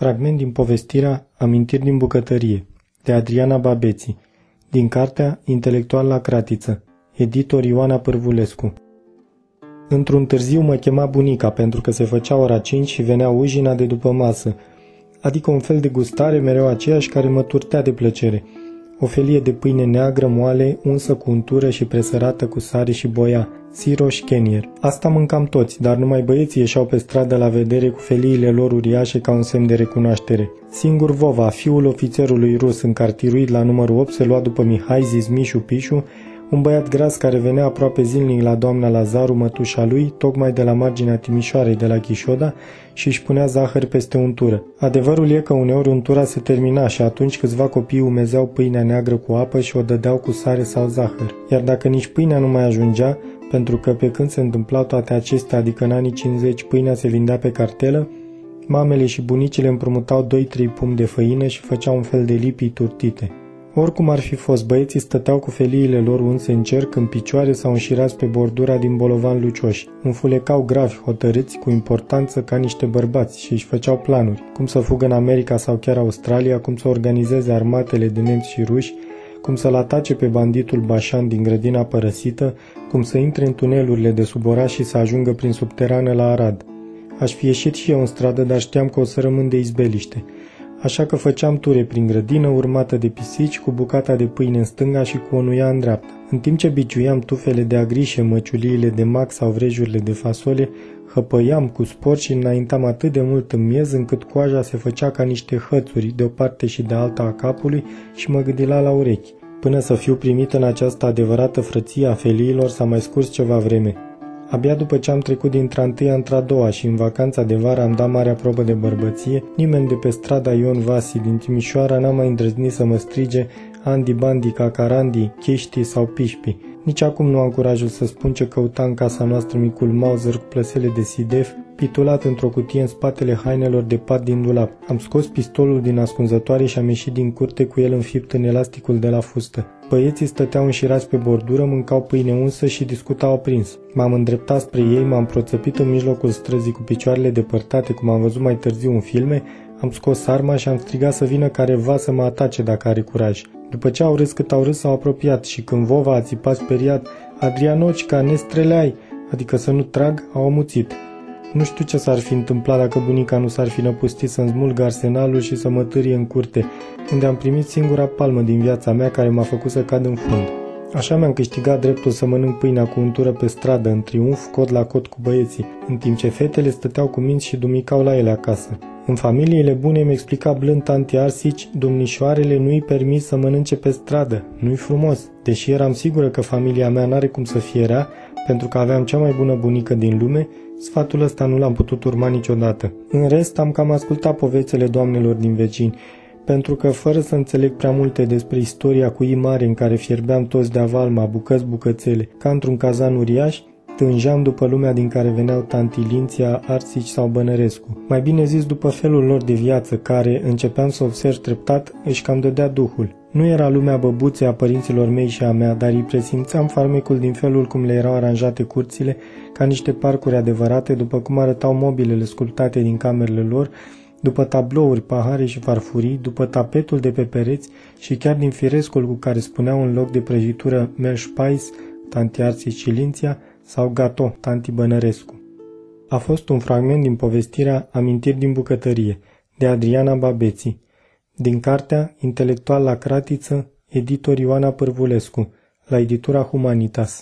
Fragment din povestirea Amintiri din bucătărie, de Adriana Babeți, din cartea Intelectuală la Cratiță, editor Ioana Pârvulescu. Într-un târziu mă chema bunica pentru că se făcea ora 5 și venea ujina de după masă, adică un fel de gustare mereu aceeași care mă turtea de plăcere. O felie de pâine neagră, moale, unsă cu untură și presărată cu sare și boia, Siroșkenier. Asta mâncam toți, dar numai băieții ieșeau pe stradă la vedere cu feliile lor uriașe ca un semn de recunoaștere. Singur Vova, fiul ofițerului rus încartiruit la numărul 8, se lua după Mihai, zis Mișu Pișu, un băiat gras care venea aproape zilnic la doamna Lazaru, mătușa lui, tocmai de la marginea Timișoarei, de la Chișoda, și își punea zahăr peste untură. Adevărul e că uneori untura se termina și atunci câțiva copii umezeau pâinea neagră cu apă și o dădeau cu sare sau zahăr. Iar dacă nici pâinea nu mai ajungea, pentru că pe când se întâmplau toate acestea, adică în anii 50, pâinea se vindea pe cartelă, mamele și bunicile împrumutau 2-3 pumni de făină și făceau un fel de lipii turtite. Oricum ar fi fost, băieții stăteau cu feliile lor unse în cerc, în picioare sau înșirați pe bordura din bolovan lucioși. Înfulecau gravi, hotărâți, cu importanță ca niște bărbați și își făceau planuri, cum să fugă în America sau chiar Australia, cum să organizeze armatele de nemți și ruși, cum să-l atace pe banditul Bașan din grădina părăsită, cum să intre în tunelurile de sub oraș și să ajungă prin subterană la Arad. Aș fi ieșit și eu în stradă, dar știam că o să rămân de izbeliște. Așa că făceam ture prin grădină, urmată de pisici, cu bucata de pâine în stânga și cu o nuia în dreapta. În timp ce biciuiam tufele de agrișe, măciuliile de mac sau vrejurile de fasole, hăpăiam cu spor și înaintam atât de mult în miez, încât coaja se făcea ca niște hățuri, de o parte și de alta a capului, și mă gâdila la urechi. Până să fiu primit în această adevărată frăție a feliilor s-a mai scurs ceva vreme. Abia după ce am trecut dintre a întâia între a doua și în vacanța de vară am dat marea probă de bărbăție, nimeni de pe strada Ion Vasi din Timișoara n-a mai îndrăznit să mă strige Andy, Bandi, Cacarandi, Chești sau Pișpi. Nici acum nu am curajul să spun ce căuta în casa noastră Micul Mauser cu plăsele de SIDEF, pitulat într-o cutie în spatele hainelor de pat din dulap. Am scos pistolul din ascunzătoare și am ieșit din curte cu el înfipt în elasticul de la fustă. Băieții stăteau înșirați pe bordură, mâncau pâine unsă și discutau aprins. M-am îndreptat spre ei, m-am proțăpit în mijlocul străzii cu picioarele depărtate, cum am văzut mai târziu în filme, am scos arma și am strigat să vină careva să mă atace dacă are curaj. După ce au râs cât au râs, s-au apropiat și când Vova a țipat speriat, "Adrianocica, ne streleai!", adică să nu trag, au amuțit. Nu știu ce s-ar fi întâmplat dacă bunica nu s-ar fi năpustit să-mi smulgă arsenalul și să mă târie în curte, unde am primit singura palmă din viața mea care m-a făcut să cad în fund. Așa mi-am câștigat dreptul să mănânc pâinea cu untură pe stradă, în triumf, cot la cot cu băieții, în timp ce fetele stăteau cu minți și dumicau la ele acasă. În familiile bune mi-a explicat blând tanti Arsici, domnișoarele nu-i permis să mănânce pe stradă, nu-i frumos, deși eram sigură că familia mea n-are cum să fie rea, pentru că aveam cea mai bună bunică din lume. Sfatul ăsta nu l-am putut urma niciodată. În rest, am cam ascultat povețele doamnelor din vecini, pentru că, fără să înțeleg prea multe despre istoria cu ei mare în care fierbeam toți de-a valma, bucăți-bucățele, ca într-un cazan uriaș, tânjeam după lumea din care veneau tanti Linția, Arsici sau Bănerescu. Mai bine zis, după felul lor de viață, care, începeam să observ treptat, își cam dădea duhul. Nu era lumea băbuței a părinților mei și a mea, dar îi presimțeam farmecul din felul cum le erau aranjate curțile, ca niște parcuri adevărate, după cum arătau mobilele sculptate din camerele lor, după tablouri, pahare și farfurii, după tapetul de pe pereți și chiar din firescul cu care spuneau în loc de prăjitură Merspais, tanti Arsici și Linția, sau gato, tanti Bănărescu. A fost un fragment din povestirea Amintiri din bucătărie, de Adriana Babeți, din cartea Intelectuală la Cratiță, editor Ioana Pârvulescu, la editura Humanitas.